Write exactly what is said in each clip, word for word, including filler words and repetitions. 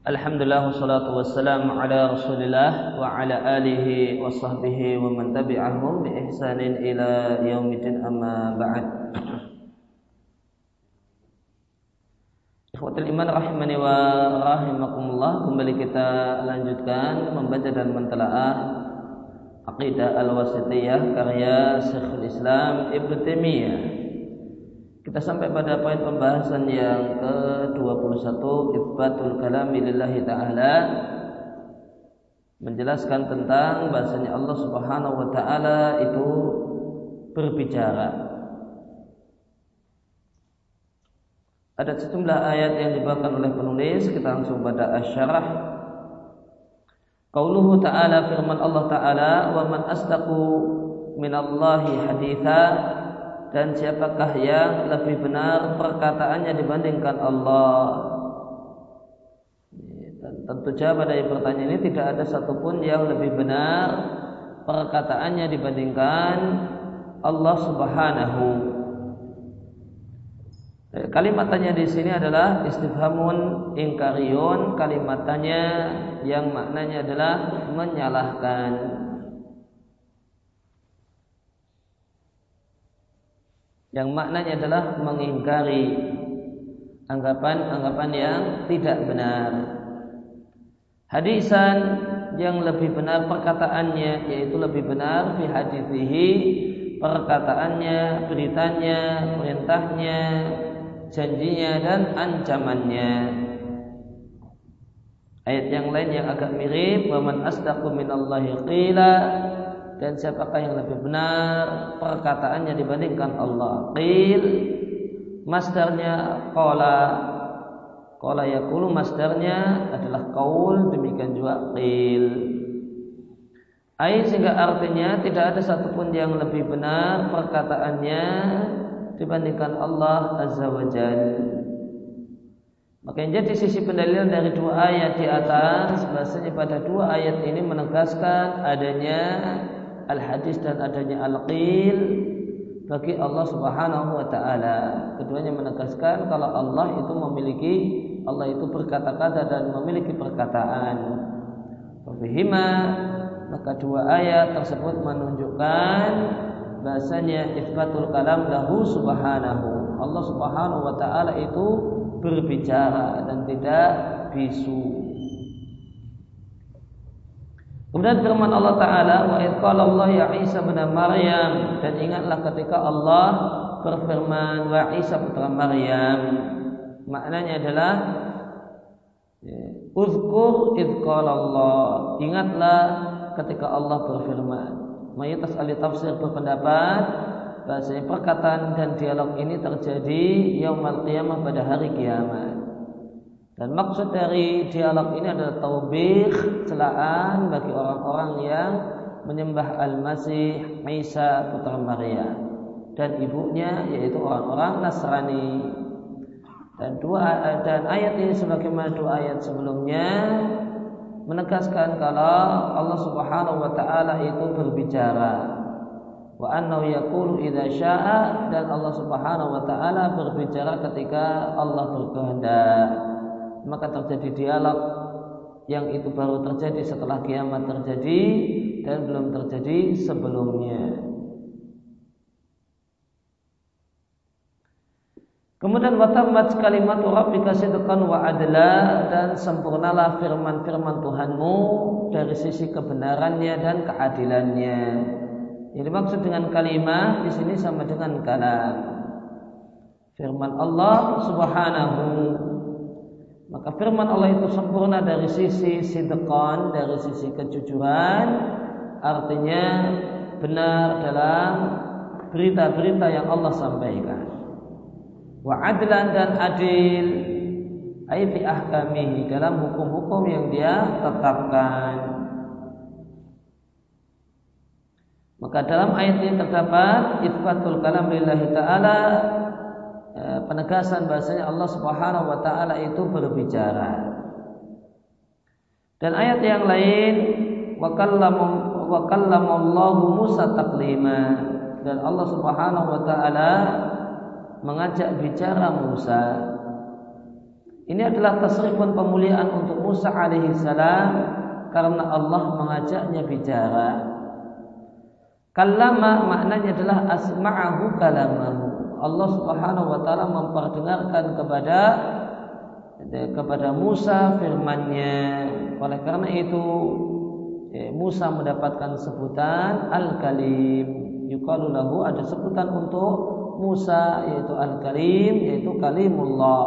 Alhamdulillah wassalatu wassalamu ala Rasulillah wa ala alihi wa sahbihi wa man tabi'ahum bi ihsanin ila yaumiddin amma ba'd. Ikhwatul iman rahimani wa rahimakumullah, kembali kita lanjutkan membaca dan mentelaah Akidah al-wasitiyah karya Syaikhul Islam Ibnu Taimiyah. Kita sampai pada poin pembahasan yang ke dua puluh satu, Ibadul Kalami lillahi ta'ala, menjelaskan tentang bahasanya Allah subhanahu wa ta'ala itu berbicara. Ada sejumlah ayat yang dibawakan oleh penulis, kita langsung pada asyarah. Qauluhu ta'ala, firman Allah ta'ala, wa man asdaqu minallahi haditha, dan siapakah yang lebih benar perkataannya dibandingkan Allah. Dan tentu jawab dari pertanyaan ini, tidak ada satupun yang lebih benar perkataannya dibandingkan Allah subhanahu. Kalimatnya di sini adalah istifhamun ingkariyun, kalimatnya yang maknanya adalah menyalahkan. Yang maknanya adalah mengingkari anggapan-anggapan yang tidak benar. Hadisan, yang lebih benar perkataannya, yaitu lebih benar fi hadithihi, perkataannya, beritanya, perintahnya, janjinya, dan ancamannya. Ayat yang lain yang agak mirip, wa man asdaqu minallahi qila, dan siapakah yang lebih benar perkataannya dibandingkan Allah. Qil masdarnya qala, qala yaqulu masdarnya adalah qaul, demikian juga qil. Ai sehingga artinya tidak ada satupun yang lebih benar perkataannya dibandingkan Allah azza wajalla. Makanya di sisi pendalilan dari dua ayat di atas, bahasanya pada dua ayat ini menegaskan adanya al-hadis dan adanya al-qil bagi Allah subhanahu wa ta'ala. Keduanya menegaskan kalau Allah itu memiliki, Allah itu berkata-kata dan memiliki perkataan. Fabihima, maka dua ayat tersebut menunjukkan bahasanya itsbatul kalam lahu subhanahu, Allah subhanahu wa ta'ala itu berbicara dan tidak bisu. Kemudian firman Allah Ta'ala, wa idh qala Allah ya Isa bin Maryam, dan ingatlah ketika Allah berfirman wa Isa putra Maryam, maknanya adalah uzkur idh qala Allah, ingatlah ketika Allah berfirman. Mayoritas ahli tafsir berpendapat bahasanya perkataan dan dialog ini terjadi yaumal qiyamah, pada hari kiamat. Dan maksud dari dialog ini adalah taubih, celaan bagi orang-orang yang menyembah Al-Masih, Isa putra Maria, dan ibunya, yaitu orang-orang Nasrani. Dan dua dan ayat ini sebagaimana dua ayat sebelumnya menegaskan kalau Allah subhanahu wa ta'ala itu berbicara. Wa annahu yaqulu idza syaa, dan Allah subhanahu wa ta'ala berbicara ketika Allah berkehendak. Maka terjadi dialog yang itu baru terjadi setelah kiamat terjadi dan belum terjadi sebelumnya. Kemudian watammat kalimatu rabbika sidqan wa adla, dan sempurnalah firman-firman Tuhanmu dari sisi kebenarannya dan keadilannya. Jadi maksud dengan kalimah di sini sama dengan kalam, firman Allah subhanahu. Maka firman Allah itu sempurna dari sisi sidqan, dari sisi kejujuran, artinya benar dalam berita-berita yang Allah sampaikan. Wa adlan, dan adil, ai fi ahkamihi, dalam hukum-hukum yang Dia tetapkan. Maka dalam ayat ini terdapat itsbatul kalam lillahi ta'ala, penegasan bahasanya Allah subhanahu wa ta'ala itu berbicara. Dan ayat yang lain, wa kallamallahu Musa taklima, dan Allah subhanahu wa ta'ala mengajak bicara Musa. Ini adalah tasrifun pemuliaan untuk Musa alaihi salam karena Allah mengajaknya bicara. Kalama maknanya adalah asma'ahu kalamahu. Allah Subhanahu wa taala memperdengarkan kepada kepada Musa firman-Nya. Oleh karena itu Musa mendapatkan sebutan Al-Kalim. Yuqalu lahu, ada sebutan untuk Musa yaitu Al-Kalim, yaitu Kalimullah,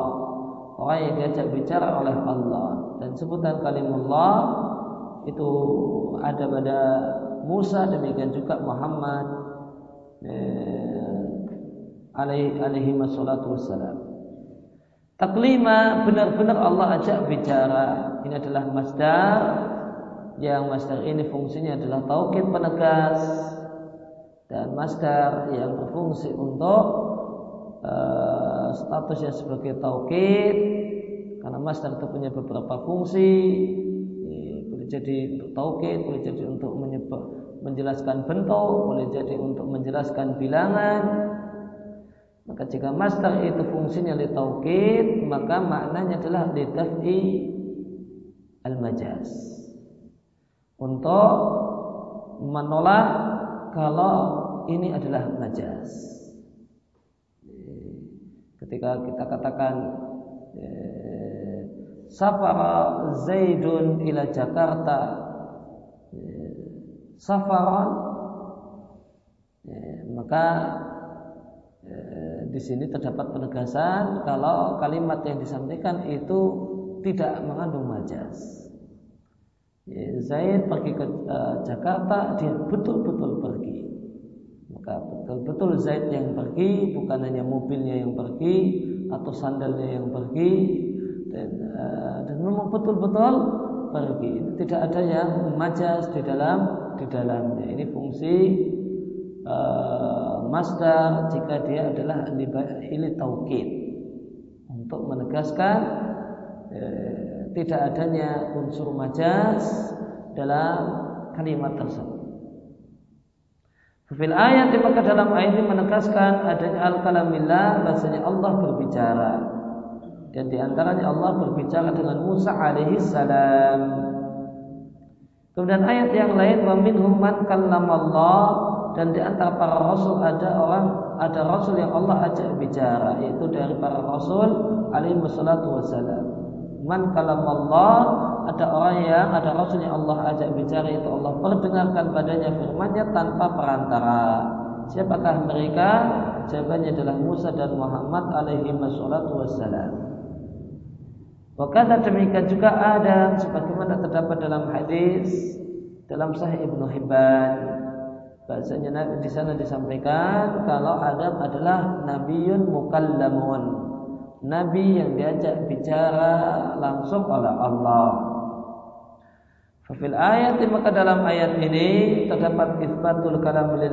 orang yang diajak bicara oleh Allah. Dan sebutan Kalimullah itu ada pada Musa, demikian juga Muhammad eh, alaihi, alaihi wassalatu wassalam. Taklima, benar-benar Allah ajak bicara. Ini adalah masdar, yang masdar ini fungsinya adalah taukid penegas, dan masdar yang berfungsi untuk uh, statusnya sebagai taukid, karena masdar itu punya beberapa fungsi, boleh jadi untuk taukid, boleh jadi untuk menjelaskan bentuk, boleh jadi untuk menjelaskan bilangan. Maka jika masdar itu fungsinya li taukid, maka maknanya adalah li daf'i al-majaz, untuk menolak kalau ini adalah majaz. Ketika kita katakan safara Zaidun ila Jakarta, safaran, maka di sini terdapat penegasan kalau kalimat yang disampaikan itu tidak mengandung majaz. Zaid pergi ke uh, Jakarta, dia betul-betul pergi. Maka betul-betul Zaid yang pergi, bukan hanya mobilnya yang pergi atau sandalnya yang pergi, dan, uh, dan memang betul-betul pergi. Tidak ada yang majaz di dalam di dalamnya. Ini fungsi uh, masdar jika dia adalah li taukid, untuk menegaskan uh, tidak adanya unsur majaz dalam kalimat tersebut. Fil ayat, maka dalam ayat ini menegaskan adanya al-kalamillah, bahasanya Allah berbicara. Dan diantaranya Allah berbicara dengan Musa alaihi salam. Kemudian ayat yang lain, wa minhum man kallamallah, dan diantara para rasul ada orang, ada rasul yang Allah ajak bicara, yaitu dari para rasul alaihi wassalatu wassalam. Man kalamallah, ada orang yang, ada rasul yang Allah ajak bicara, itu Allah perdengarkan padanya firman-Nya tanpa perantara. Siapakah mereka? Jawabannya adalah Musa dan Muhammad alaihi wassalatu wassalam. Wa kadza, demikian juga ada sebagaimana terdapat dalam hadis dalam Sahih ibn Hibban, bahasanya Nabi di sana disampaikan kalau Adam adalah nabiyun mukallamun, nabi yang diajak bicara langsung oleh Allah. Fil ayat, maka dalam ayat ini terdapat Ibadul Kalami,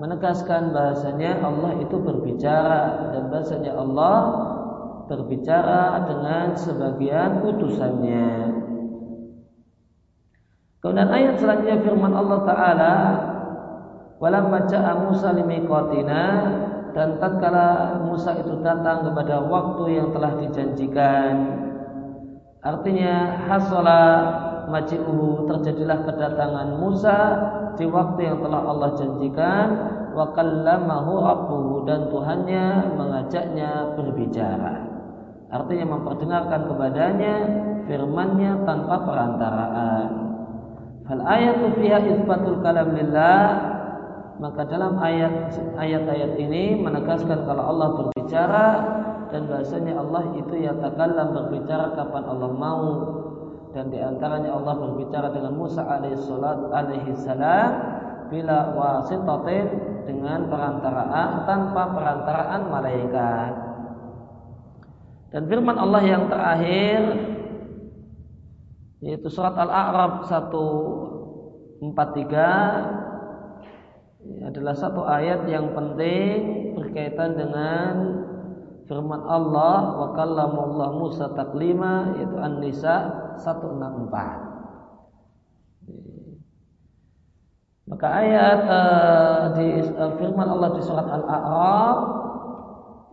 menegaskan bahasanya Allah itu berbicara, dan bahasanya Allah berbicara dengan sebagian utusannya. Kemudian ayat selanjutnya firman Allah Ta'ala, walamma ja'a Musa limiqatina, dan tatkala Musa itu datang kepada waktu yang telah dijanjikan, artinya hasala maji'uhu, terjadilah kedatangan Musa di waktu yang telah Allah janjikan, wa kallamahu rabbuhu, dan Tuhannya mengajaknya berbicara, artinya memperdengarkan kepadanya firman-Nya tanpa perantaraan. Fal ayatu fiha isbatul kalam lillah, maka dalam ayat ayat-ayat ini menegaskan kalau Allah berbicara, dan bahasanya Allah itu yatakallam, berbicara kapan Allah mau. Dan diantaranya Allah berbicara dengan Musa alaihi salam bila wasitatin, dengan perantaraan, tanpa perantaraan malaikat. Dan firman Allah yang terakhir yaitu surat Al-A'raf seratus empat puluh tiga adalah satu ayat yang penting berkaitan dengan firman Allah, wa kallamallahu Musa taklima, yaitu An-Nisa seratus enam puluh empat. Maka ayat uh, di, uh, firman Allah di surat Al-A'raf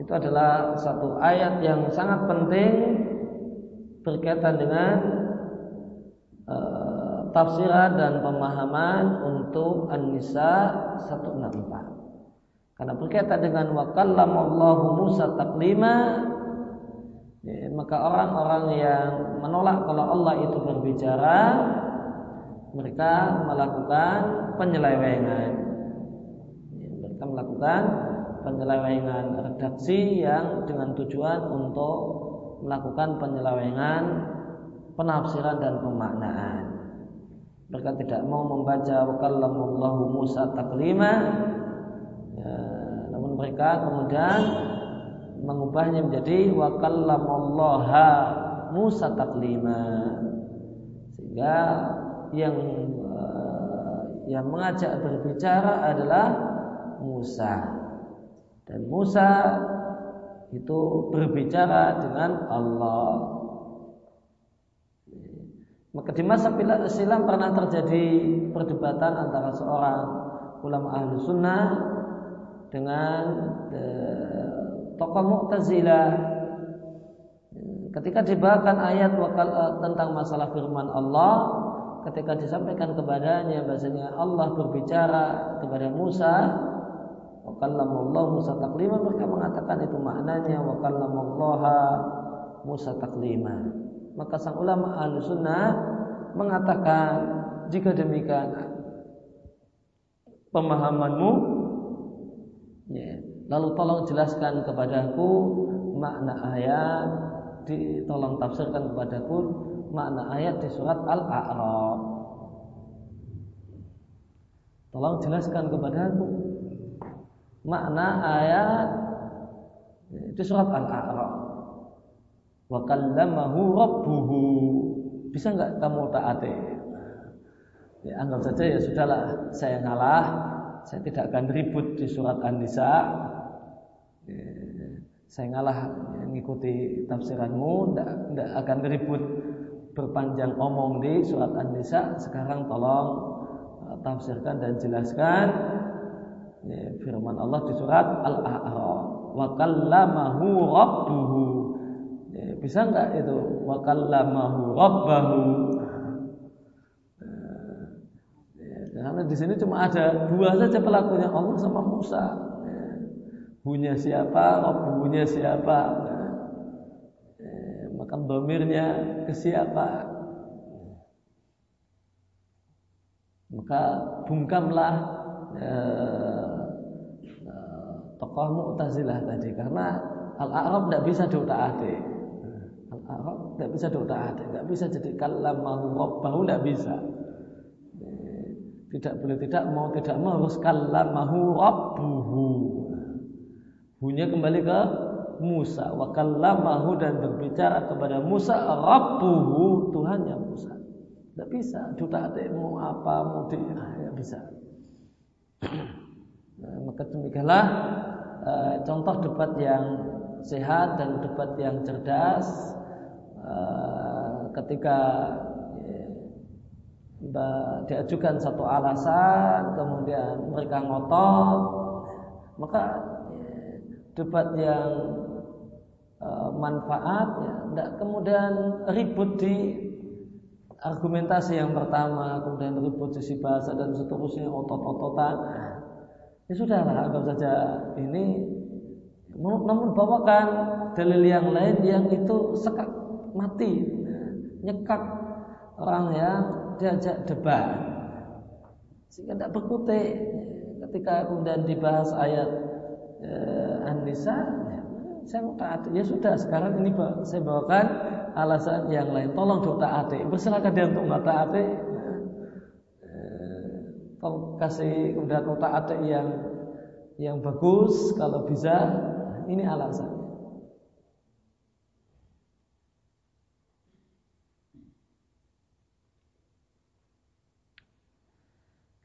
itu adalah satu ayat yang sangat penting berkaitan dengan uh, tafsiran dan pemahaman untuk An-Nisa seratus enam puluh empat. Karena berkaitan dengan wa kallamallahu Musa taklima, ya, maka orang-orang yang menolak kalau Allah itu berbicara, mereka melakukan penyelewengan. Ya, mereka melakukan penyelewengan redaksi yang dengan tujuan untuk melakukan penyelewengan penafsiran dan pemaknaan. Mereka tidak mau membaca wa kallamallahu Musa taklima, ya, namun mereka kemudian mengubahnya menjadi wa kallamallaha Musa taklima, sehingga yang yang mengajak berbicara adalah Musa, dan Musa itu berbicara dengan Allah. Maka di masa silam pernah terjadi perdebatan antara seorang ulama ahlu sunnah dengan the, tokoh Mu'tazilah. Ketika dibawakan ayat tentang masalah firman Allah, ketika disampaikan kepadanya bahasanya Allah berbicara kepada Musa, wa kallamallahu Musa taklima, mereka mengatakan itu maknanya wa kallamallaha Musa taklima. Maka sang ulama Ahlussunnah mengatakan, jika demikian pemahamanmu, ya, lalu tolong jelaskan kepadaku makna ayat, tolong tafsirkan kepadaku makna ayat di surat Al-A'raf. Tolong jelaskan kepadaku makna ayat di surat Al-A'raf. Wa kallamahu rabbuhu. Bisa enggak kamu taati? Ya, anggap saja ya sudahlah, saya ngalah, saya tidak akan ribut di surat An-Nisa. Saya ngalah mengikuti tafsiranmu, tidak akan ribut berpanjang omong di surat An-Nisa. Sekarang tolong tafsirkan dan jelaskan ya, firman Allah di surat Al-A'raf. Wa kallamahu rabbuhu. Ya, bisa enggak itu? Wa kallamahu rabbahu. Ya, karena di sini cuma ada dua saja pelakunya, Allah sama Musa. Bunya siapa, Rabbunya siapa, eh, maka dhamirnya ke siapa. Maka bungkamlah eh, tokoh Mu'tazilah tadi, karena Al-A'raf tidak bisa diutak-atik. Al-A'raf tidak bisa diutak-atik, tidak bisa jadi kallamahu rabbahu, tidak bisa. Eh, tidak boleh tidak mau tidak mau harus kallamahu rabbuhu. Hunya kembali ke Musa, wa kallamahu, dan berbicara kepada Musa rabbuhu, Tuhannya Musa. Tidak bisa juta hatimu apa mau di ya bisa. Nah, maka demikianlah e, contoh debat yang sehat dan debat yang cerdas. E, ketika e, diajukan satu alasan, kemudian mereka ngotot, maka debat yang e, manfaatnya tidak kemudian ribut di argumentasi yang pertama, kemudian ribut sisi bahasa dan seterusnya, otot-ototan. Ya sudahlah, anggap saja ini, namun bawakan dalil yang lain yang itu sekak mati, nyekak orang yang diajak debat, sehingga tidak berkutik ketika kemudian dibahas ayat An-Nisa. Saya mau taati, ya sudah, sekarang ini saya bawakan alasan yang lain, tolong dok taati, bersilakan dia untuk nggak taati, tolong kasih kemudian dok taati yang yang bagus kalau bisa, ini alasan.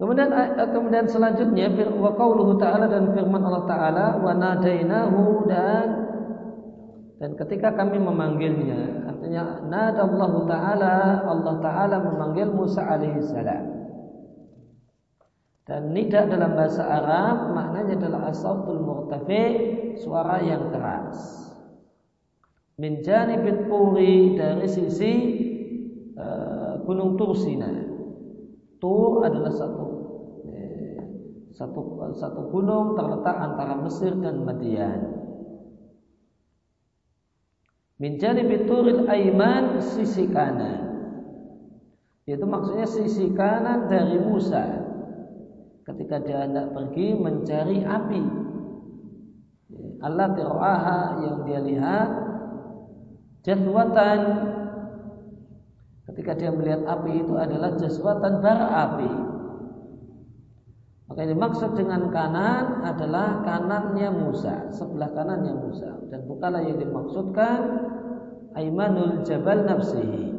Kemudian kemudian selanjutnya wa qauluhu ta'ala, dan firman Allah Ta'ala, wa nadainahu, dan dan ketika kami memanggilnya, artinya nadallahu Ta'ala, Allah Ta'ala memanggil Musa alaihi salam. Dan nidak dalam bahasa Arab maknanya adalah as-sautul murtafi, suara yang keras. Min janibit turi, dari sisi uh, gunung Tursina. Tur adalah satu eh, satu satu gunung terletak antara Mesir dan Madian. Min janibit turil aiman, sisi kanan. Yaitu maksudnya sisi kanan dari Musa ketika dia hendak pergi mencari api allati ra'aha, yang dia lihat jazwatan, ketika dia melihat api itu adalah jazwatan, bara api. Maka yang dimaksud dengan kanan adalah kanannya Musa, sebelah kanannya Musa, dan bukanlah yang dimaksudkan aimanul jabal nafsihi,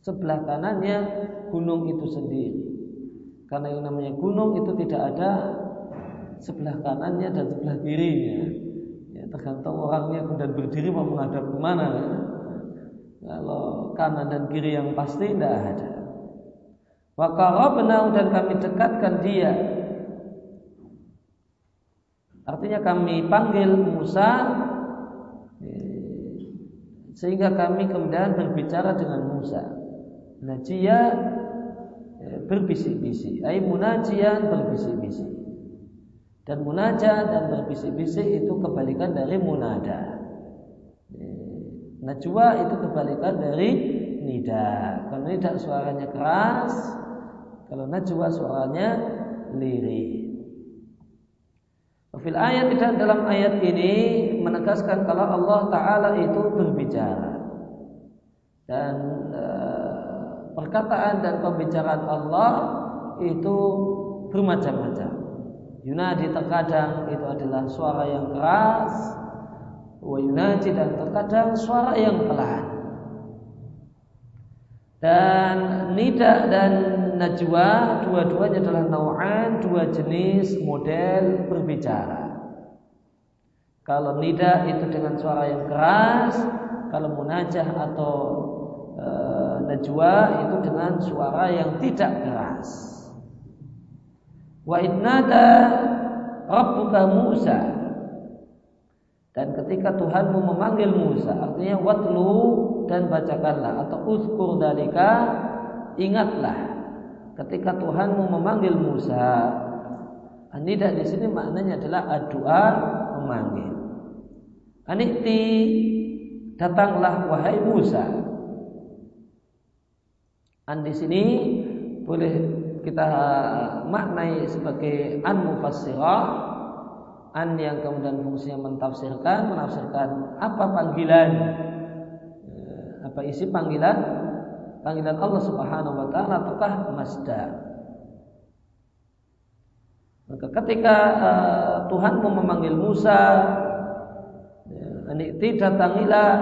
sebelah kanannya gunung itu sendiri. Karena yang namanya gunung itu tidak ada sebelah kanannya dan sebelah kirinya, ya, tergantung orangnya kemudian berdiri mau menghadap kemana. Kalau kanan dan kiri yang pasti tidak ada. Wa qarabna, dan kami dekatkan dia, artinya kami panggil Musa sehingga kami kemudian berbicara dengan Musa. Najiyah, berbisik-bisik, ai munajian, berbisik-bisik, dan munajat dan berbisik-bisik itu kebalikan dari munada. Najwa itu kebalikan dari nida. Kalau nida suaranya keras, kalau najwa suaranya lirih. Fil ayat, dan dalam ayat ini menegaskan kalau Allah Ta'ala itu berbicara, dan perkataan dan pembicaraan Allah itu bermacam-macam. Yunadi, terkadang itu adalah suara yang keras, wa yunaji, dan terkadang suara yang pelan. Dan nida dan najwa dua-duanya adalah nau'an, dua jenis model berbicara. Kalau nida itu dengan suara yang keras, kalau munajah atau najwa itu dengan suara yang tidak keras. Wa idnada rabbuka Musa, dan ketika Tuhanmu memanggil Musa, artinya watlu, dan bacakanlah, atau uzkur dalika, ingatlah ketika Tuhanmu memanggil Musa. Nida di sini maknanya adalah addu'a, memanggil. Anikti, datanglah wahai Musa. An di sini boleh kita maknai sebagai an mufassirah, an yang kemudian fungsinya mentafsirkan, menafsirkan apa panggilan, apa isi panggilan, panggilan Allah Subhanahu wa Ta'ala, ataukah masdar. Maka ketika uh, Tuhanmu memanggil Musa, anikti, datangilah,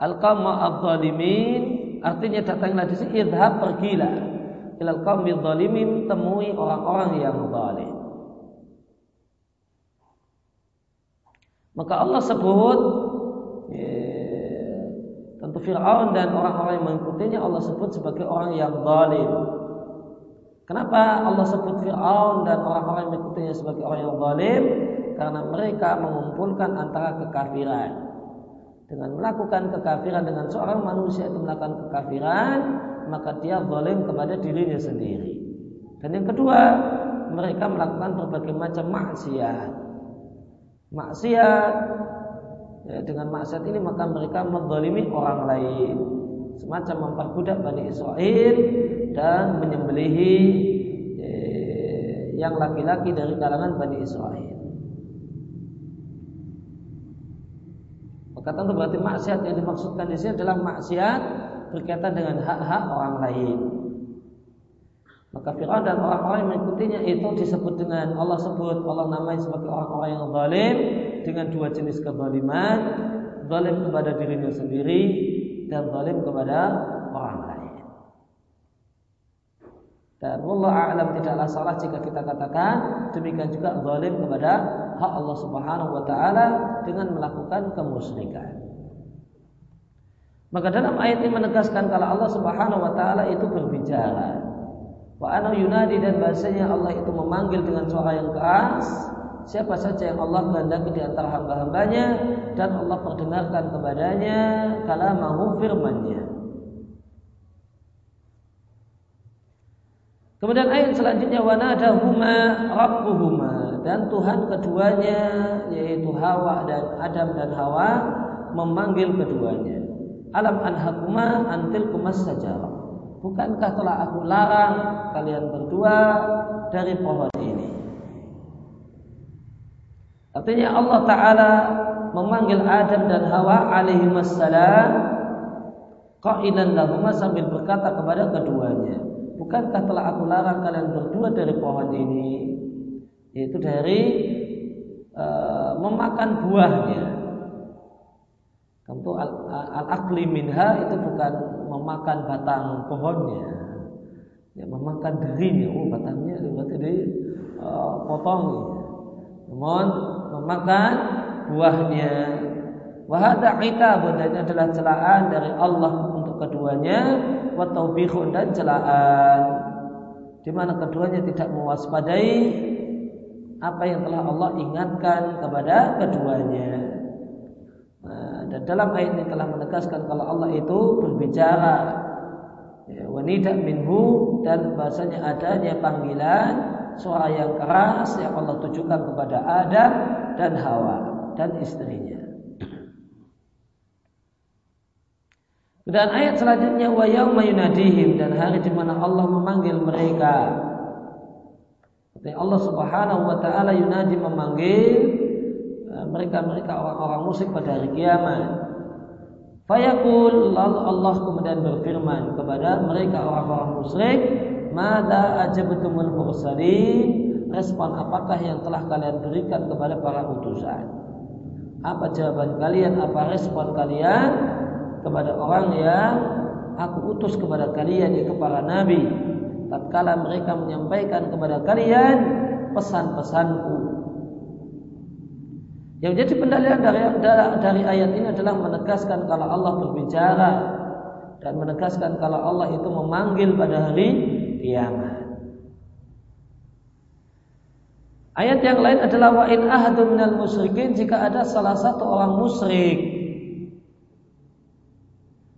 al-qawma al-zalimin, artinya datanglah di sini idhab, pergilah, ilal qawmi al-zalimin, temui orang-orang yang zalim. Maka Allah sebut yeah, tentu Fir'aun dan orang-orang yang mengikutinya Allah sebut sebagai orang yang zalim. Kenapa Allah sebut Fir'aun dan orang-orang yang mengikutinya sebagai orang yang zalim? Karena mereka mengumpulkan antara kekafiran. Dengan melakukan kekafiran, dengan seorang manusia itu melakukan kekafiran, maka dia zalim kepada dirinya sendiri. Dan yang kedua, mereka melakukan berbagai macam maksiat. Maksiat, ya, dengan maksiat ini maka mereka menzalimi orang lain, semacam memperbudak Bani Israil dan menyembelihi eh, yang laki-laki dari kalangan Bani Israil. Maka tentu berarti maksiat yang dimaksudkan di sini adalah maksiat berkaitan dengan hak-hak orang lain. Maka Fir'aun dan orang-orang yang mengikutinya itu disebut dengan Allah sebut Allah namai sebagai orang-orang yang zalim dengan dua jenis kezaliman, zalim kepada dirinya sendiri dan zalim kepada orang lain. Dan wallahu a'lam, tidaklah salah jika kita katakan demikian juga zalim kepada hak Allah Subhanahu wa Ta'ala dengan melakukan kemusyrikan. Maka dalam ayat ini menegaskan kalau Allah Subhanahu wa taala itu berbicara. Wa ana yunadi, dan bahasanya Allah itu memanggil dengan suara yang keras siapa saja yang Allah kehendaki di antara hamba-hambanya, dan Allah perdengarkan kepadanya kalamahu, firman-Nya. Kemudian ayat selanjutnya wa nadahuma rabbuhuma, dan Tuhan keduanya yaitu Hawa dan Adam dan Hawa memanggil keduanya. Alam anhakuma antil kumas sajarah, bukankah telah aku larang kalian berdua dari pohon ini? Artinya Allah Ta'ala memanggil Adam dan Hawa alaihimassalam qa'ilan lahuma, sambil berkata kepada keduanya, bukankah telah aku larang kalian berdua dari pohon ini, yaitu dari uh, memakan buahnya. Tentu al-akli minha itu bukan memakan batang pohonnya, ya, memakan darinya. Oh, batangnya berarti dipotong. Uh, Namun memakan buahnya. Wa hadza iqab, dan ini adalah celaan dari Allah untuk keduanya. Wa taubihun, dan celaan di mana keduanya tidak mewaspadai apa yang telah Allah ingatkan kepada keduanya. Dan dalam ayat ini telah menegaskan kalau Allah itu berbicara, wanida minhu, dan bahasanya adanya panggilan suara yang keras yang Allah tujukan kepada Adam dan Hawa dan istrinya. Dan ayat selanjutnya wa yauma yunadihim, dan hari di mana Allah memanggil mereka. Allah Subhanahu wa taala yunadi memanggil mereka-mereka orang-orang musyrik pada hari kiamat. Fayaqul, lalu Allah kemudian berfirman kepada mereka orang-orang musyrik, madza ajabtumul mursalin, respon apakah yang telah kalian berikan kepada para utusan? Apa jawaban kalian, apa respon kalian kepada orang yang aku utus kepada kalian, yaitu para nabi, tatkala mereka menyampaikan kepada kalian pesan-pesanku? Yang jadi pendalilan dari, dari ayat ini adalah menegaskan kalau Allah berbicara dan menegaskan kalau Allah itu memanggil pada hari kiamat. Ayat yang lain adalah wa in ahadun minal musyrikin, jika ada salah satu orang musyrik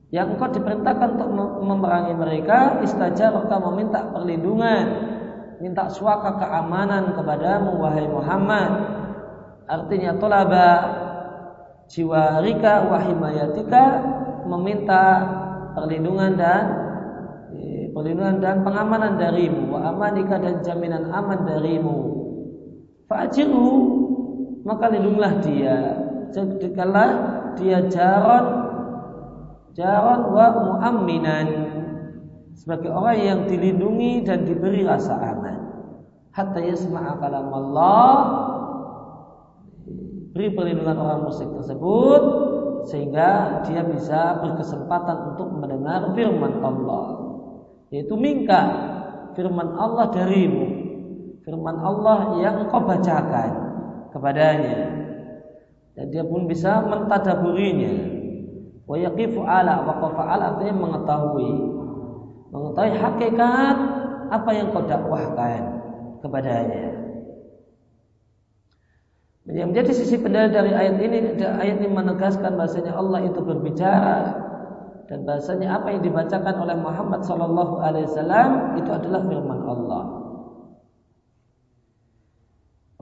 yang engkau diperintahkan untuk memerangi mereka, istajaraka, meminta perlindungan, minta suaka keamanan kepadamu wahai Muhammad. Artinya tolaba jiwarika wahimayatika, meminta perlindungan dan perlindungan dan pengamanan darimu, wa amanika, dan jaminan aman darimu. Fa'ajirhu, maka lindunglah dia, jadikanlah dia jaron jaron wa mu'amminan, sebagai orang yang dilindungi dan diberi rasa aman. Hatta yasma'a kalam Allah, beri perlindungan orang musyrik tersebut sehingga dia bisa berkesempatan untuk mendengar firman Allah, yaitu mingka, firman Allah darimu, firman Allah yang kau bacakan kepadanya, dan dia pun bisa mentadaburinya. Wa yaqifu ala waqafa ala, artinya mengetahui mengetahui hakikat apa yang kau dakwahkan kepadanya. Yang menjadi sisi pendalil dari ayat ini, ayat ini menegaskan bahasanya Allah itu berbicara dan bahasanya apa yang dibacakan oleh Muhammad Sallallahu Alaihi Wasallam itu adalah firman Allah.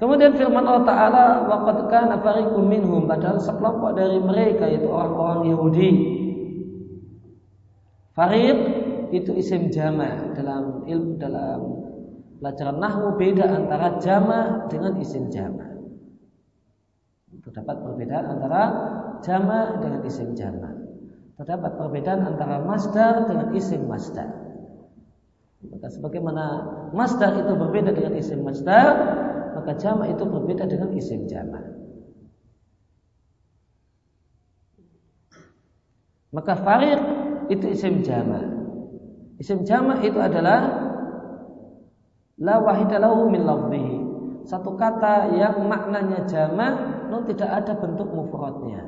Kemudian firman Allah Taala, waqad kana fariqum minhum, padahal sekelompok dari mereka yaitu orang-orang Yahudi. Fariq itu isim jama'. Dalam ilmu, dalam pelajaran nahwu beda antara jama' dengan isim jama'. Terdapat perbedaan antara jama' dengan isim jama'. Terdapat perbedaan antara masdar dengan isim masdar. Maka sebagaimana masdar itu berbeda dengan isim masdar, maka jama' itu berbeda dengan isim jama'. Maka fariq itu isim jama'. Isim jama' itu adalah la wahida lahu min lafzihi, satu kata yang maknanya jama', non tidak ada bentuk mufradnya.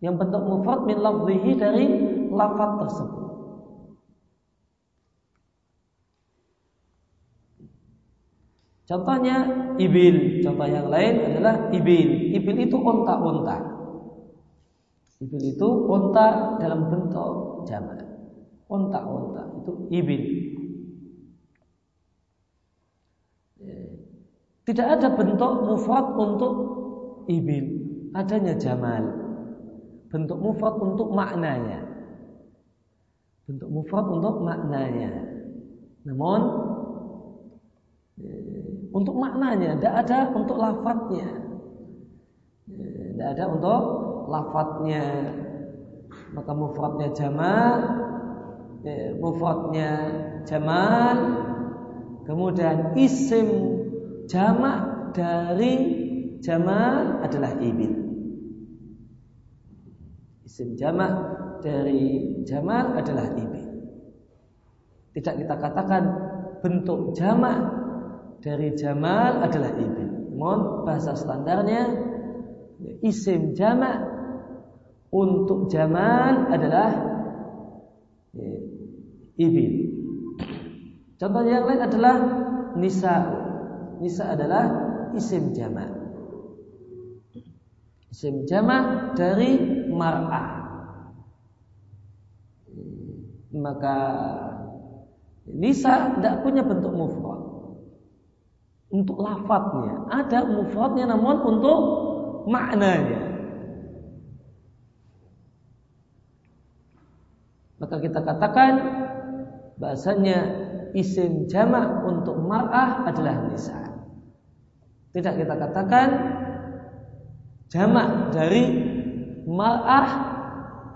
yang bentuk mufrad min lafzihi dari lafaz tersebut. Contohnya ibil, contoh yang lain adalah ibil. Ibil itu unta-unta. Ibil itu unta dalam bentuk jamak. Unta-unta itu ibil. Tidak ada bentuk mufrad untuk ibil, adanya jamal. Bentuk mufrad untuk maknanya. Bentuk mufrad untuk maknanya. Namun untuk maknanya, tidak ada untuk lafadznya. Tidak ada untuk lafadznya. Maka mufradnya jamal, mufradnya jamal, kemudian isim jamak dari jamak adalah ibil. Isim jamak dari jamak adalah ibil. Tidak kita katakan bentuk jamak dari jamal adalah ibil. Namun bahasa standarnya isim jamak untuk jamal adalah ibil. Contoh yang lain adalah nisa. Nisa adalah isim jamak. Isim jamak dari mar'ah. Maka nisa tidak punya bentuk mufrad. Untuk lafadznya ada mufradnya, namun untuk maknanya. Maka kita katakan bahasanya isim jamak untuk mar'ah adalah nisa. Tidak kita katakan jamak dari mar'ah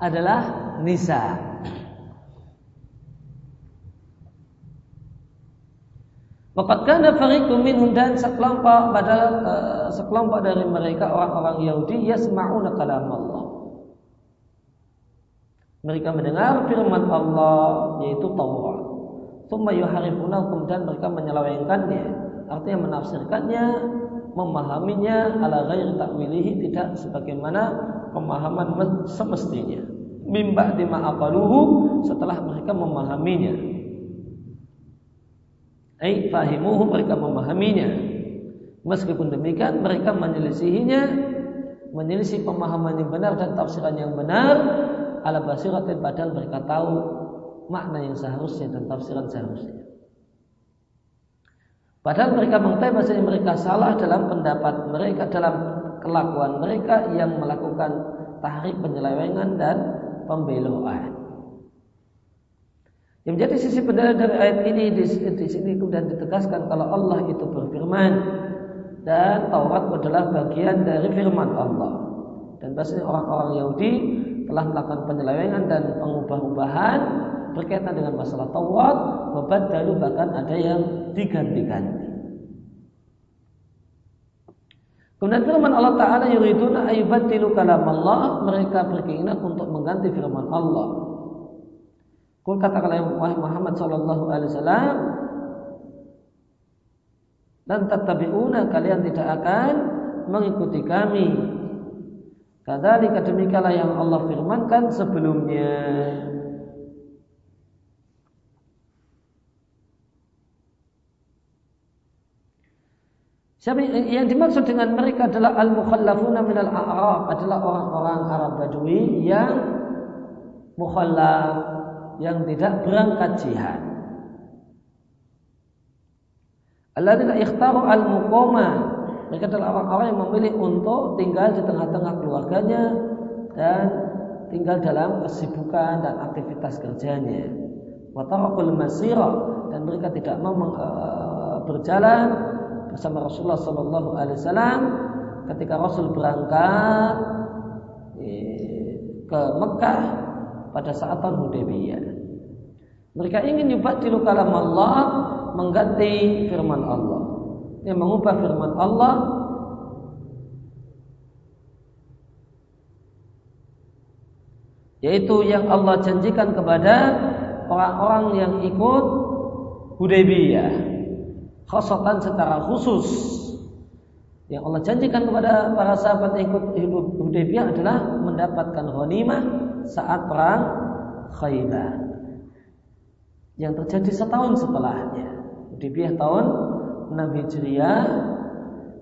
adalah nisa. Waqad kana fariqun minhum, dan sekelompok pada uh, sekelompok dari mereka orang-orang Yahudi, yasma'una kalam Allah. Mereka mendengar firman Allah yaitu Taurat. Tsumma yuharifunahu, dan mereka menyelewengkannya, artinya menafsirkannya, memahaminya ala ghairi ta'wilihi, tidak sebagaimana pemahaman semestinya. Min ba'di ma aqaluhu, setelah mereka memahaminya. Ai fahimuhu, mereka memahaminya. Meskipun demikian mereka menyelisihinya, menyelisih pemahaman yang benar dan tafsiran yang benar, ala basiratin, padahal mereka tahu makna yang seharusnya dan tafsiran seharusnya. Padahal mereka mengetahui bahasanya mereka salah dalam pendapat mereka, dalam kelakuan mereka yang melakukan tahrif, penyelewengan dan pembelokan. Yang menjadi sisi pendalilan dari ayat ini di, di sini kemudian ditegaskan kalau Allah itu berfirman dan Taurat adalah bagian dari firman Allah. Dan bahasanya orang-orang Yahudi telah melakukan penyelewengan dan pengubah-ubahan berkaitan dengan masalah Taurat, mubaddalu, bahkan ada yang diganti-ganti. Kemudian firman Allah Ta'ala, yuriduna ayyubaddilu kalam Allah, mereka berkeinginan untuk mengganti firman Allah. Kul, katakanlah Muhammad sallallahu alaihi wasallam, lan tattabi'una, kalian tidak akan mengikuti kami. Kadzalika, demikianlah yang Allah firmankan sebelumnya. Yang dimaksud dengan mereka adalah al-mukhallafuna minal a'rab, adalah orang-orang Arab Badui yang mukhallaf, yang tidak berangkat jihad. Alladzina ikhtaru al-muqama, mereka adalah orang-orang yang memilih untuk tinggal di tengah-tengah keluarganya dan tinggal dalam kesibukan dan aktivitas kerjanya. Wa tarakul masira, dan mereka tidak mau berjalan bersama Rasulullah sallallahu alaihi wasallam ketika Rasul berangkat ke Mekah pada saat tahun Hudaybiyyah. Mereka ingin yubaddilu kalam Allah, mengganti firman Allah. Yang mengubah firman Allah yaitu yang Allah janjikan kepada orang-orang yang ikut Hudaybiyyah. Khasatan, secara khusus, Yang Allah janjikan kepada para sahabat yang ikut Hudaybiyyah adalah mendapatkan ghanimah saat perang Khaibar yang terjadi setahun setelahnya. Hudaybiyyah tahun enam Hijriah,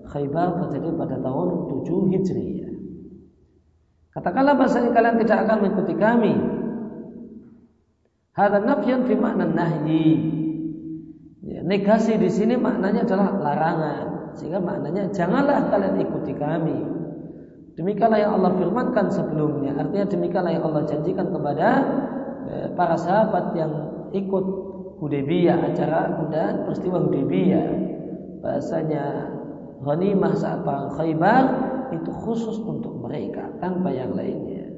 Khaibar terjadi pada tahun tujuh Hijriah. Katakanlah bahasanya kalian tidak akan mengikuti kami. Hadza nafyan fi makna nahyi. Negasi di sini maknanya adalah larangan, sehingga maknanya janganlah kalian ikuti kami. Demikianlah yang Allah firmankan sebelumnya. Artinya demikianlah yang Allah janjikan kepada para sahabat yang ikut Hudaybiyyah, acara dan peristiwa Hudaybiyyah. Bahasanya ghanimah saat perang Khaibar itu khusus untuk mereka tanpa yang lainnya.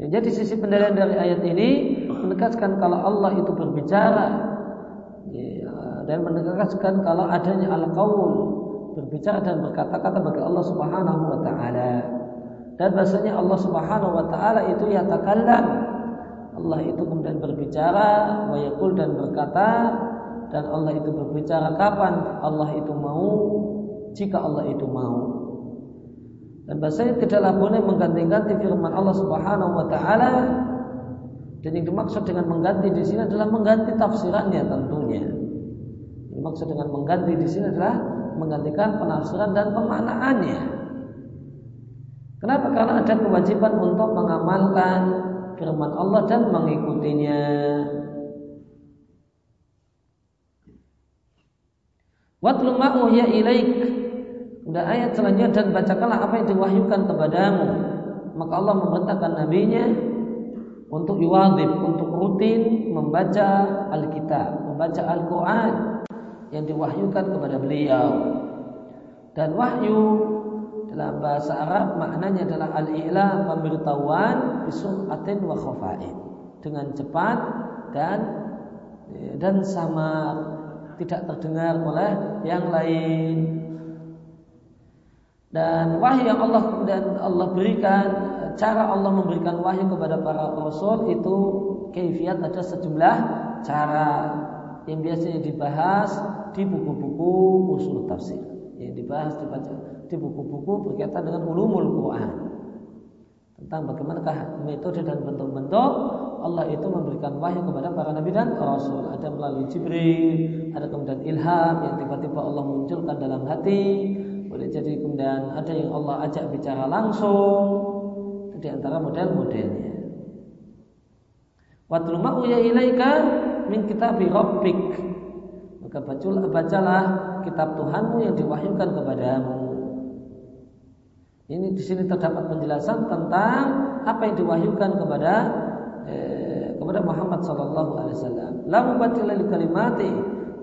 Ya, jadi sisi pendalilan dari ayat ini menegaskan kalau Allah itu berbicara. Dan menegaskan kalau adanya al-qaul, berbicara dan berkata-kata bagi Allah Subhanahu wa ta'ala. Dan bahasanya Allah Subhanahu wa ta'ala itu yatakallam, Allah itu kemudian berbicara, wa yaqul dan berkata. Dan Allah itu berbicara kapan Allah itu mau, jika Allah itu mau. Dan bahasanya tidaklah boleh mengganti-ganti firman Allah Subhanahu wa ta'ala. Dan yang dimaksud dengan mengganti di sini adalah mengganti tafsirannya tentunya. Maksud dengan mengganti di sini adalah menggantikan penafsiran dan pemaknaannya. Kenapa? Karena ada kewajiban untuk mengamalkan firman Allah dan mengikutinya. Watlu ma uhiya ilaik. Udah ayat selanjutnya, dan bacakanlah apa yang diwahyukan kepadamu. Maka Allah memerintahkan nabinya untuk yuwadhib, untuk rutin membaca Alkitab, membaca Al-Qur'an yang diwahyukan kepada beliau. Dan wahyu dalam bahasa Arab maknanya adalah al-i'lam, pemberitahuan bisur'atin wa khafa'in, dengan cepat dan dan samar, tidak terdengar oleh yang lain. Dan wahyu yang Allah dan Allah berikan, cara Allah memberikan wahyu kepada para rasul itu kaifiyat, ada sejumlah cara yang biasanya dibahas di buku-buku usul tafsir, yang dibahas dibaca di buku-buku berkaitan dengan ulumul Quran, tentang bagaimana metode dan bentuk-bentuk Allah itu memberikan wahyu kepada para nabi dan rasul. Ada melalui Jibril, ada kemudian ilham yang tiba-tiba Allah munculkan dalam hati, boleh jadi kemudian ada yang Allah ajak bicara langsung. Di antara model-modelnya, watlu ma uhiya ilaika min kitabi rabbik, maka bacalah kitab Tuhanmu yang diwahyukan kepadamu. Ini di sini terdapat penjelasan tentang apa yang diwahyukan kepada eh, kepada Muhammad sallallahu alaihi wasallam. La mubaddila li kalimati,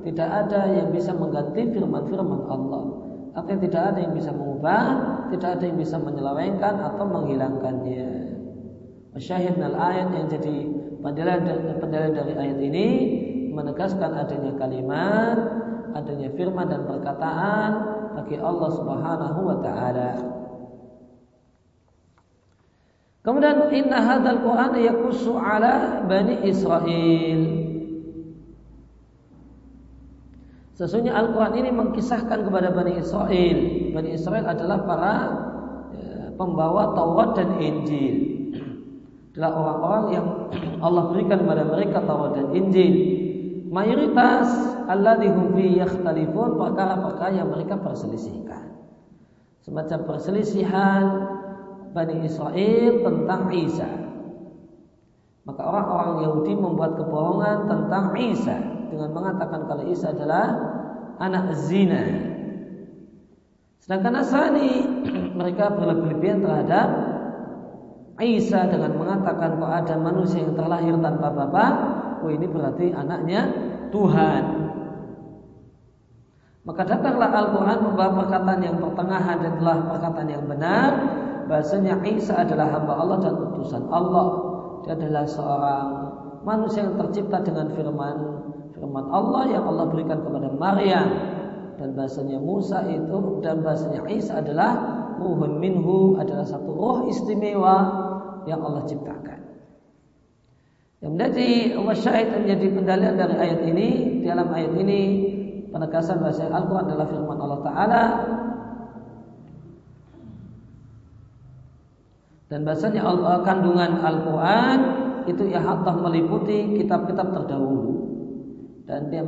tidak ada yang bisa mengganti firman-firman Allah. Artinya tidak ada yang bisa mengubah, tidak ada yang bisa menyelewengkan atau menghilangkannya. Syahid al-ayat, yang jadi pendalilan dari ayat ini menegaskan adanya kalimat, adanya firman dan perkataan bagi Allah Subhanahu wa ta'ala. Kemudian inna hadzal Qur'ana yakussu ala Bani Israil. Sesungguhnya Al-Quran ini mengkisahkan kepada Bani Israil. Bani Israil adalah para pembawa Taurat dan Injil, adalah orang-orang yang Allah berikan kepada mereka Taurat dan Injil. Mayoritas alladzi hum fihi yakhtalifun, perkara-perkara yang mereka perselisihkan. Semacam perselisihan Bani Israil tentang Isa. Maka orang-orang Yahudi membuat kebohongan tentang Isa dengan mengatakan kalau Isa adalah anak zina. Sedangkan Nasrani mereka berlebihan terhadap Isa dengan mengatakan bahwa ada manusia yang terlahir tanpa bapa, oh ini berarti anaknya Tuhan. Maka datanglah Al-Quran membawa perkataan yang pertengahan dan telah perkataan yang benar. Bahasanya Isa adalah hamba Allah dan utusan Allah. Dia adalah seorang manusia yang tercipta dengan firman firman Allah yang Allah berikan kepada Maryam. Dan bahasanya Musa itu dan bahasanya Isa adalah ruhun minhu, adalah satu roh istimewa yang Allah ciptakan. Yang menjadi wasyahid, menjadi pendalilan dari ayat ini, di dalam ayat ini penegasan bahasa Al-Quran adalah firman Allah Ta'ala, Dan bahasanya kandungan Al-Qur'an itu ihatah meliputi kitab-kitab terdahulu, dan dia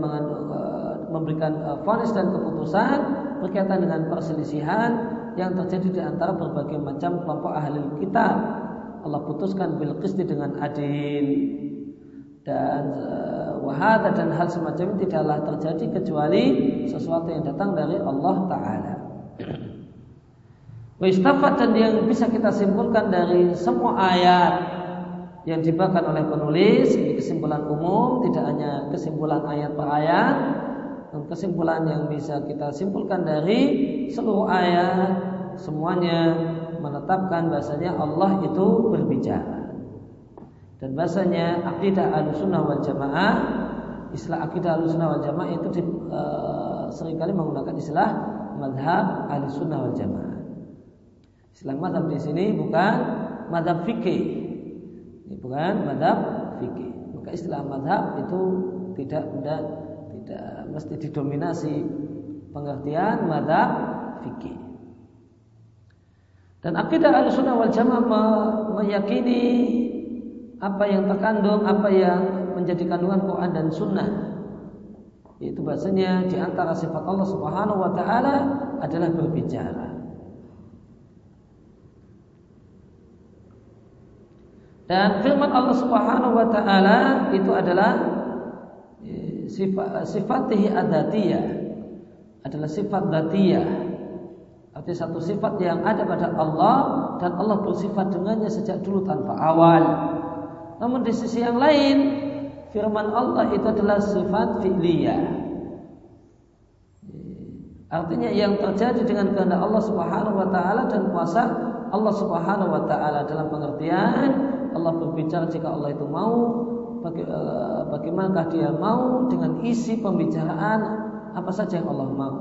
memberikan vonis dan keputusan berkaitan dengan perselisihan yang terjadi di antara berbagai macam kelompok ahli kitab. Allah putuskan bil qisti dengan adil, dan wahada dan hal semacam itu tidaklah terjadi kecuali sesuatu yang datang dari Allah Ta'ala. Wastafat, dan yang bisa kita simpulkan dari semua ayat yang dibawakan oleh penulis, ini kesimpulan umum, tidak hanya kesimpulan ayat per ayat, dan kesimpulan yang bisa kita simpulkan dari seluruh ayat semuanya menetapkan bahasanya Allah itu berbicara. Dan bahasanya akidah al-sunnah wal jamaah, istilah akidah al-sunnah wal jamaah itu di, e, seringkali menggunakan istilah madhab al-sunnah wal jamaah. Istilah madhab di sini bukan madhab fikih, bukan madhab fikih. Maka istilah madhab itu tidak tidak, tidak mesti didominasi pengertian madhab fikih. Dan akidah al-sunnah wal jamaah meyakini apa yang terkandung, apa yang menjadi kandungan Quran dan Sunnah. Itu bahasanya di antara sifat Allah Subhanahu Wa Taala adalah berbicara. Dan firman Allah Subhanahu Wa Taala itu adalah sifat sifatih adatiyah, adalah sifat datiyah, artinya satu sifat yang ada pada Allah dan Allah bersifat dengannya sejak dulu tanpa awal. Namun di sisi yang lain, firman Allah itu adalah sifat fi'liyah, artinya yang terjadi dengan kehendak Allah Subhanahu Wa Taala dan kuasa Allah Subhanahu Wa Taala. Dalam pengertian Allah berbicara jika Allah itu mau, bagaimanakah dia mau, dengan isi pembicaraan apa saja yang Allah mau.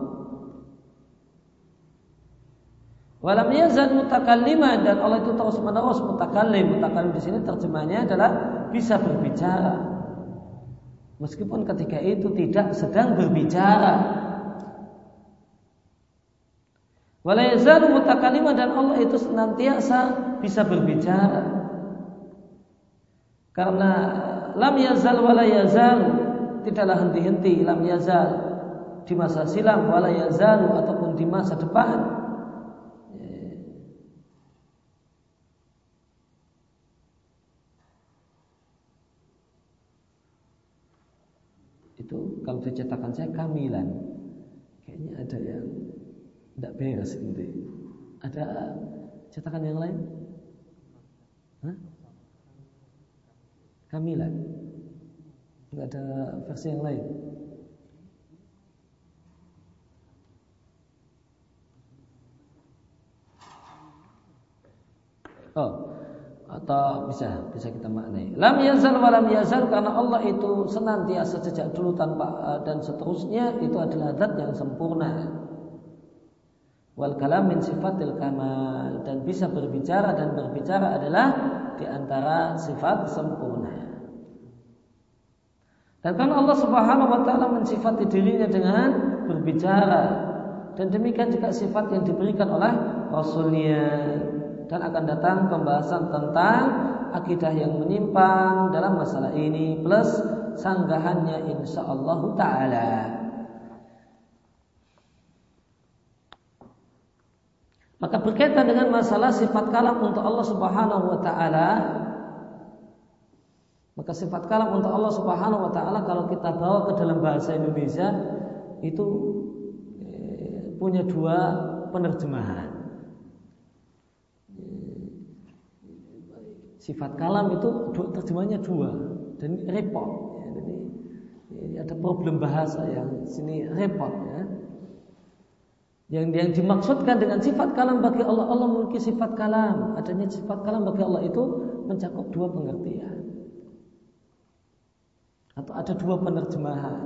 Walam yazal mutakalliman, dan Allah itu terus menerus mutakallim. Mutakallim di sini terjemahnya adalah bisa berbicara meskipun ketika itu tidak sedang berbicara. Walam yazal mutakalliman, dan Allah itu senantiasa bisa berbicara. Karena lam yazal wala yazal, tidaklah henti-henti, lam yazal di masa silam, wala yazal ataupun di masa depan. Itu kalau dicetakan saya kamilan, kayaknya ada yang tidak beres ini. Ada cetakan yang lain? Hah? Kamilan, tidak ada versi yang lain. Oh, atau bisa bisa kita maknai. Lam yazal wa lam yazal, karena Allah itu senantiasa sejak dulu tanpa dan seterusnya, itu adalah zat yang sempurna. Wal kalam min sifatil kamal, dan bisa berbicara, dan berbicara adalah di antara sifat sempurna. Dan karena Allah Subhanahu Wa Taala mensifati dirinya dengan berbicara, dan demikian juga sifat yang diberikan oleh Rasulnya. Dan akan datang pembahasan tentang akidah yang menyimpang dalam masalah ini plus sanggahannya insyaallah Ta'ala. Maka berkaitan dengan masalah sifat kalam untuk Allah Subhanahu Wa Taala, maka sifat kalam untuk Allah Subhanahu Wa Taala kalau kita bawa ke dalam bahasa Indonesia itu eh, punya dua penerjemahan. Sifat kalam itu terjemahannya dua dan repot. Ya, jadi ini ada problem bahasa yang sini repot ya. Yang, yang dimaksudkan dengan sifat kalam bagi Allah, Allah memiliki sifat kalam. Adanya sifat kalam bagi Allah itu mencakup dua pengertian, atau ada dua penerjemahan.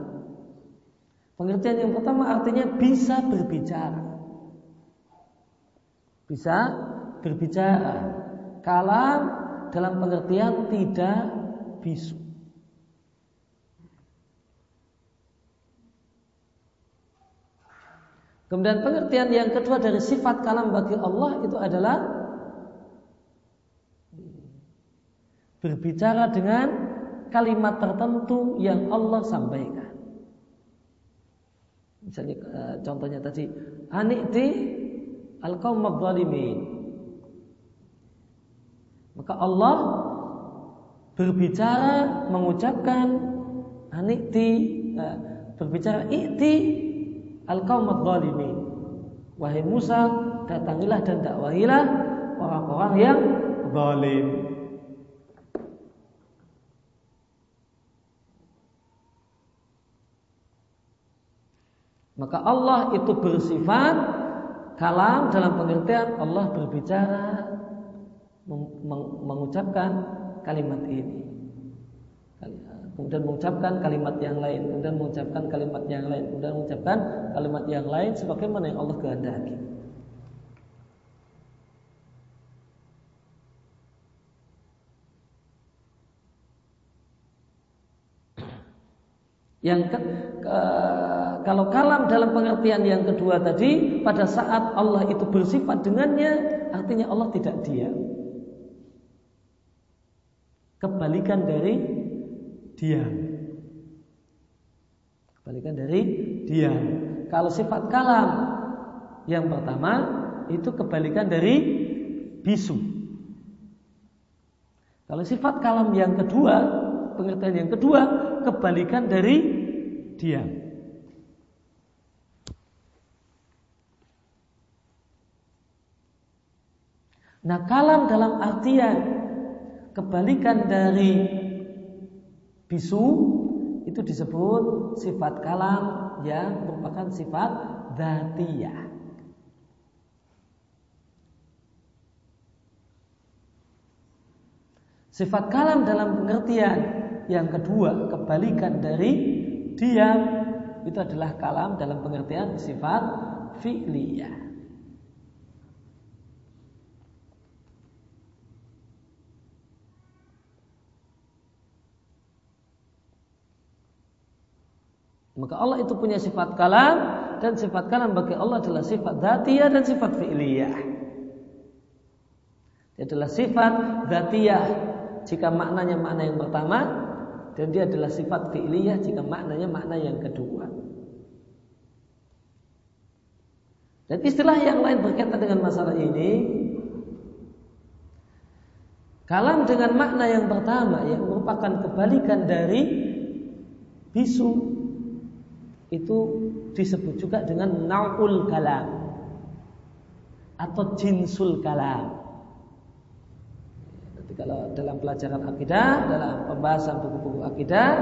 Pengertian yang pertama artinya bisa berbicara. Bisa berbicara. Kalam dalam pengertian tidak bisu. Kemudian pengertian yang kedua dari sifat kalam bagi Allah itu adalah berbicara dengan kalimat tertentu yang Allah sampaikan. Misalnya contohnya tadi, Ani'ti al-qawmad zalimin. Maka Allah berbicara, mengucapkan Ani'ti, berbicara I'ti al-qawmad zalimin. Wahai Musa, datangilah dan dakwahilah orang-orang yang zalim. Maka Allah itu bersifat kalam dalam pengertian Allah berbicara, mengucapkan kalimat ini, kemudian mengucapkan kalimat yang lain, kemudian mengucapkan kalimat yang lain, kemudian mengucapkan kalimat yang lain sebagaimana yang Allah kehendaki. Yang ke, ke, kalau kalam dalam pengertian yang kedua tadi, pada saat Allah itu bersifat dengannya, artinya Allah tidak diam. Kebalikan dari diam. Kebalikan dari diam. Kalau sifat kalam yang pertama itu kebalikan dari bisu. Kalau sifat kalam yang kedua, pengertian yang kedua, kebalikan dari diam. Nah, kalam dalam artian kebalikan dari bisu itu disebut sifat kalam yang merupakan sifat dzatiyah. Sifat kalam dalam pengertian yang kedua, kebalikan dari diam, itu adalah kalam dalam pengertian sifat fi'liyah. Maka Allah itu punya sifat kalam, dan sifat kalam bagi Allah adalah sifat dzatiyah dan sifat fi'liyah. Dia adalah sifat dzatiyah jika maknanya makna yang pertama, dan dia adalah sifat fi'liyah jika maknanya makna yang kedua. Dan istilah yang lain berkaitan dengan masalah ini, kalam dengan makna yang pertama yang merupakan kebalikan dari bisu, itu disebut juga dengan naul kalam atau jinsul kalam. Kalau dalam pelajaran akidah, dalam pembahasan buku-buku akidah,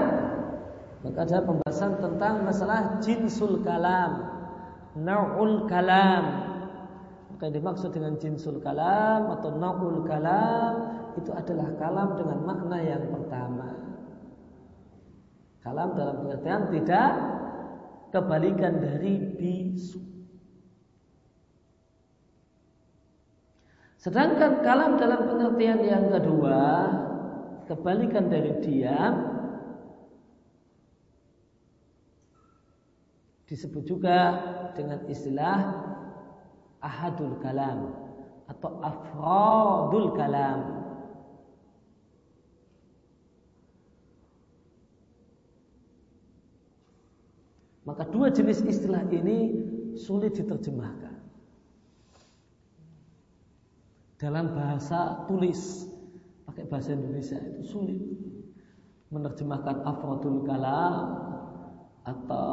maka ada pembahasan tentang masalah jinsul kalam, naul kalam. Maka yang dimaksud dengan jinsul kalam atau naul kalam itu adalah kalam dengan makna yang pertama. Kalam dalam pengertian tidak kebalikan dari bisu. Sedangkan kalam dalam pengertian yang kedua, kebalikan dari diam, disebut juga dengan istilah ahadul kalam atau afradul kalam. Maka dua jenis istilah ini sulit diterjemahkan dalam bahasa tulis, pakai bahasa Indonesia itu sulit menerjemahkan afradul kalam atau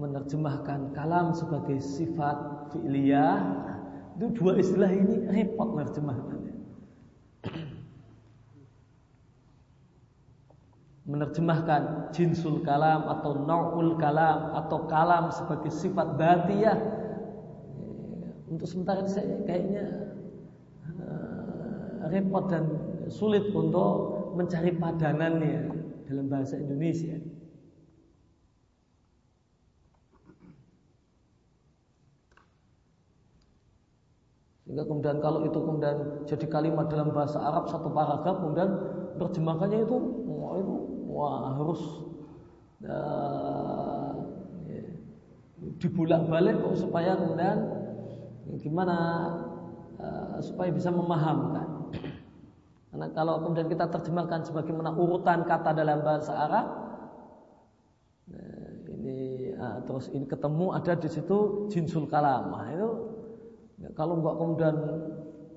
menerjemahkan kalam sebagai sifat fi'liyah. Itu dua istilah ini repot menerjemahkannya. Menerjemahkan jinsul kalam atau naul kalam atau kalam sebagai sifat dzatiyah, untuk sementara saya kayaknya uh, repot dan sulit untuk mencari padanannya dalam bahasa Indonesia. Sehingga kemudian kalau itu kemudian jadi kalimat dalam bahasa Arab satu paragraf, kemudian terjemahkannya itu, wah, itu, wah harus uh, dibolak-balik supaya kemudian gimana uh, supaya bisa memahamkan. Karena kalau kemudian kita terjemahkan sebagaimana urutan kata dalam bahasa Arab, nah, ini nah, terus ini ketemu ada di situ jinsul kalam. Nah, itu ya, kalau enggak kemudian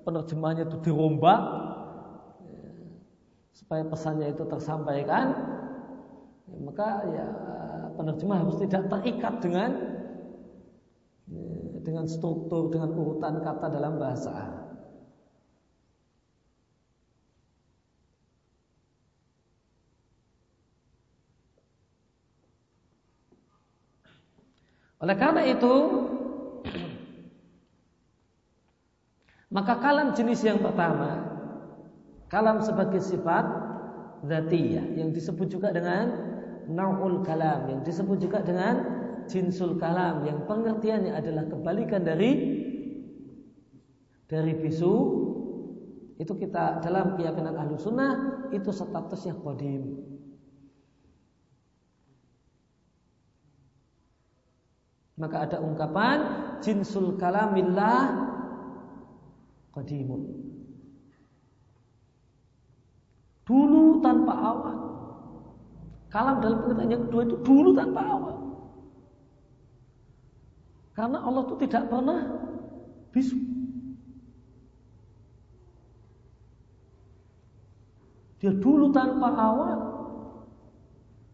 penerjemahnya itu dirombak ya, supaya pesannya itu tersampaikan, ya, maka ya penerjemah harus tidak terikat dengan ya, dengan struktur, dengan urutan kata dalam bahasa Arab. Oleh karena itu, maka kalam jenis yang pertama, kalam sebagai sifat dzatiyah, yang disebut juga dengan naul kalam, yang disebut juga dengan jinsul kalam, yang pengertiannya adalah kebalikan dari dari bisu. Itu kita dalam keyakinan ahlu sunnah itu statusnya qadim. Maka ada ungkapan jinsul kalamillah qadimun. Dulu tanpa awal. Kalam dalam pengertian yang kedua itu dulu tanpa awal. Karena Allah itu tidak pernah bisu. Dia dulu tanpa awal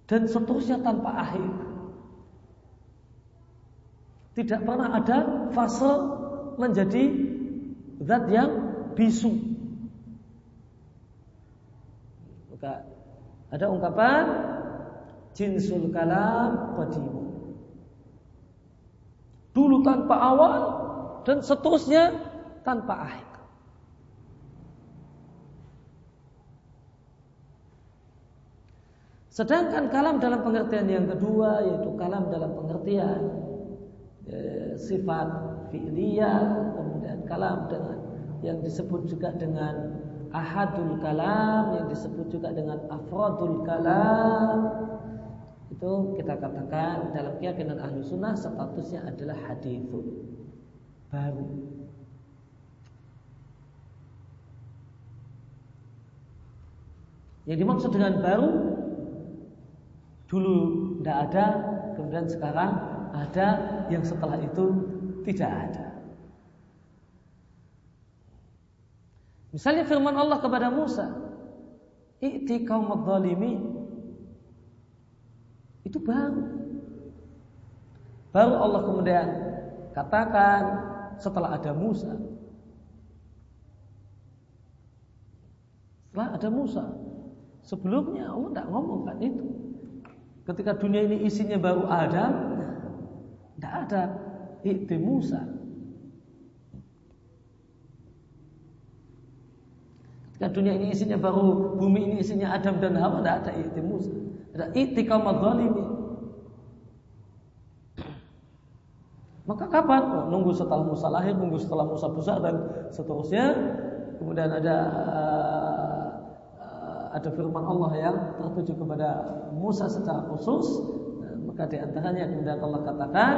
dan seterusnya tanpa akhir. Tidak pernah ada fase menjadi zat yang bisu. Maka ada ungkapan jinsul kalam qadim. Dulu tanpa awal dan seterusnya tanpa akhir. Sedangkan kalam dalam pengertian yang kedua, yaitu kalam dalam pengertian sifat fi'liyah, kemudian kalam dengan yang disebut juga dengan ahadul kalam, yang disebut juga dengan afradul kalam, itu kita katakan dalam keyakinan ahlu sunnah statusnya adalah hadithu baru. Yang dimaksud dengan baru, dulu tidak ada, kemudian sekarang ada, yang setelah itu tidak ada. Misalnya firman Allah kepada Musa, "I'ti qaumadh dhalimin." Itu baru. Baru Allah kemudian katakan setelah ada Musa. Setelah ada Musa. Sebelumnya Allah tidak ngomong kan itu. Ketika dunia ini isinya baru Adam, tidak ada ikti Musa. Ketika dunia ini isinya baru, bumi ini isinya Adam dan Hawa, tidak ada ikti Musa. Ada ikti kaum adzalimi. Maka kapan? Oh, nunggu setelah Musa lahir, nunggu setelah Musa besar dan seterusnya. Kemudian ada uh, uh, ada firman Allah yang tertuju kepada Musa secara khusus. Maka di antaranya kemudian Allah katakan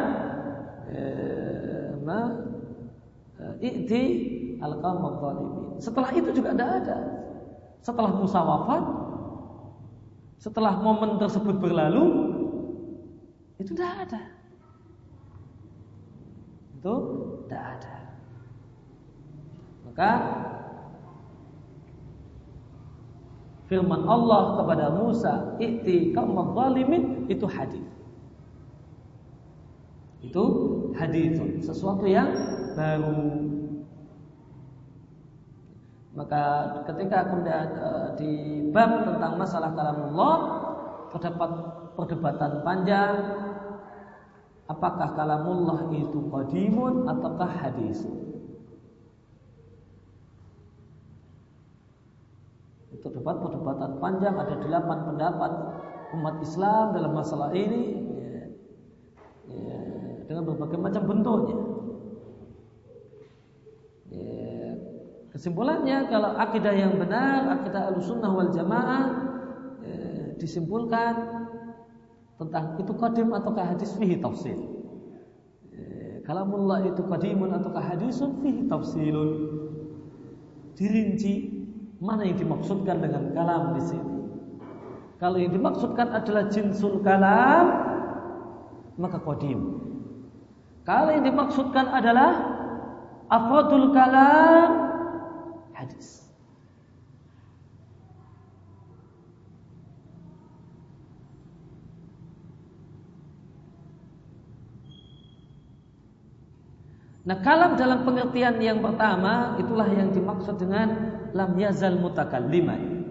i'ti al-qawmadh dhalimin. Setelah itu juga tidak ada. Setelah Musa wafat, setelah momen tersebut berlalu, itu tidak ada. Itu tidak ada. Maka firman Allah kepada Musa, i'ti qawmadh dhalimin, itu hadis. Itu hadis, sesuatu yang baru. Maka ketika kemudian di bab tentang masalah kalamullah terdapat perdebatan panjang, apakah kalamullah itu qadimun ataukah hadis. Itu debat perdebatan panjang, ada delapan pendapat umat Islam dalam masalah ini. Ya, dengan berbagai macam bentuknya. Ya, kesimpulannya kalau akidah yang benar, akidah al-sunnah wal jamaah, ya, disimpulkan tentang itu qadim ataukah hadis, fihi tafsil. Ya, kalamullah itu qadimun ataukah hadisun, fihi tafsilun. Dirinci. Mana yang dimaksudkan dengan kalam di sini? Kalau yang dimaksudkan adalah jinsul kalam, maka qadim. Kalau yang dimaksudkan adalah afradul kalam, hadis. Nah, kalam dalam pengertian yang pertama itulah yang dimaksud dengan lam yazal mutakalliman.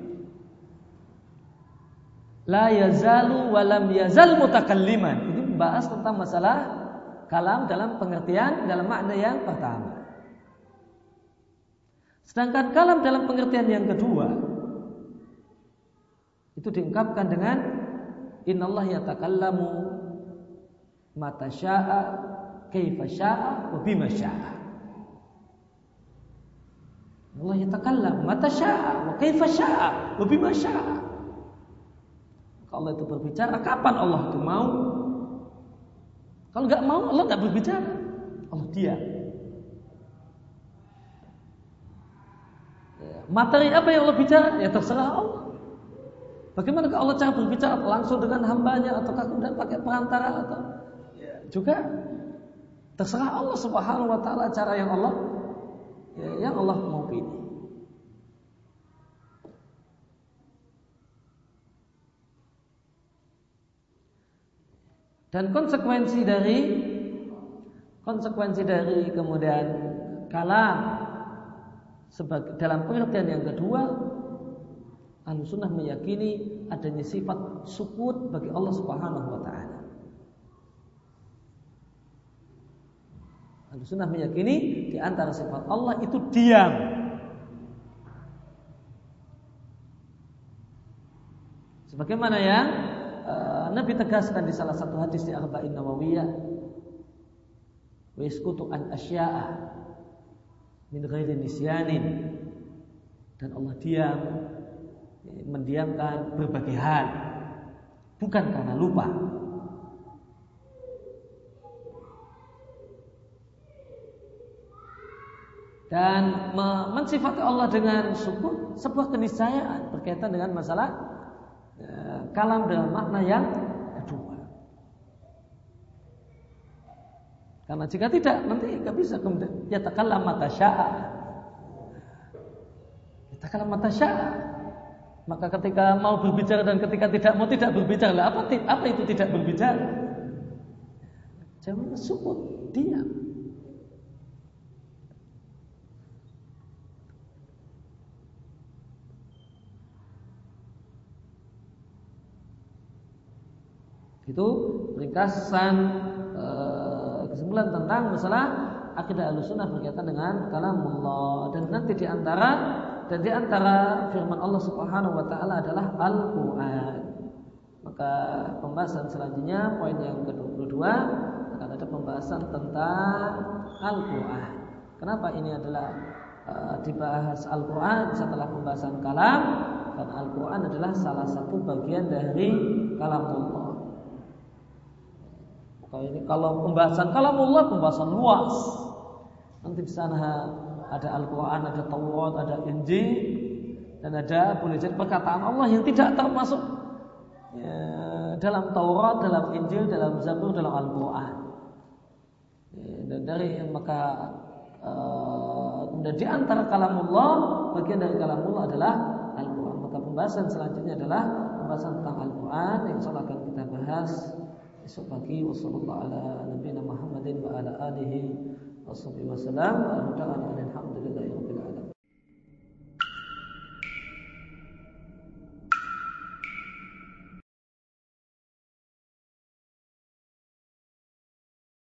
La yazalu wa lam yazal mutakalliman. Ini membahas tentang masalah kalam dalam pengertian dalam makna yang pertama. Sedangkan kalam dalam pengertian yang kedua itu diungkapkan dengan innallaha yatakallamu mata syaa kaifa syaa wa bima syaa. Allah yatakallam mata syaa wa kaifa syaa wa bima syaa. Allah itu berbicara kapan Allah itu mau. Kalau enggak mau Allah enggak berbicara. Allah diam. Materi apa yang Allah bicara ya terserah Allah. Bagaimana kalau Allah cara berbicara langsung dengan hambanya atau kemudian pakai perantara atau juga terserah Allah Subhanahu wa taala cara yang Allah ya, yang Allah mau pilih. Dan konsekuensi dari konsekuensi dari kemudian kalam sebagai dalam pengertian yang kedua, Ahlussunnah meyakini adanya sifat sukut bagi Allah Subhanahu wa taala. Ahlussunnah meyakini di antara sifat Allah itu diam. Sebagaimana yang uh, Nabi tegaskan di salah satu hadis di Arba'in Nawawiyah, wa yaskutu an asya'a min ghairi nisyanin, dan Allah diam, mendiamkan berbagai hal bukan karena lupa. Dan mensifati Allah dengan syukur sebuah keniscayaan berkaitan dengan masalah e, kalam dalam makna yang kedua. Karena jika tidak nanti nggak bisa kemudian yatakallam mata syaa. Yatakallam mata syaa. Maka ketika mau berbicara dan ketika tidak mau tidak berbicara, lah apa apa itu tidak berbicara? Jawabannya sukut, diam. Itu ringkasan e, kesimpulan tentang masalah akidah al-sunnah berkaitan dengan kalamullah. Dan nanti diantara dan diantara firman Allah Subhanahu wa taala adalah Al-Qur'an. Maka pembahasan selanjutnya poin yang kedua puluh dua akan ada pembahasan tentang Al-Qur'an. Kenapa ini adalah e, dibahas Al-Qur'an setelah pembahasan kalam? Dan Al-Qur'an adalah salah satu bagian dari kalamullah. Ini kalau pembahasan kalamullah pembahasan luas. Nanti di sana ada Al-Qur'an, ada Taurat, ada Injil, dan ada boleh jadi perkataan Allah yang tidak termasuk ya, dalam Taurat, dalam Injil, dalam Zabur, dalam Al-Qur'an. Ya, dan dari maka eh, kemudian di antara kalamullah, bagian dari kalamullah adalah Al-Qur'an. Maka pembahasan selanjutnya adalah pembahasan tentang Al-Qur'an yang insya Allah akan kita bahas esok pagi. Wassallallahu ala nabiyina Muhammadin wa ala alihi washabihi wasallam. Alhamdulillahirabbil alamin.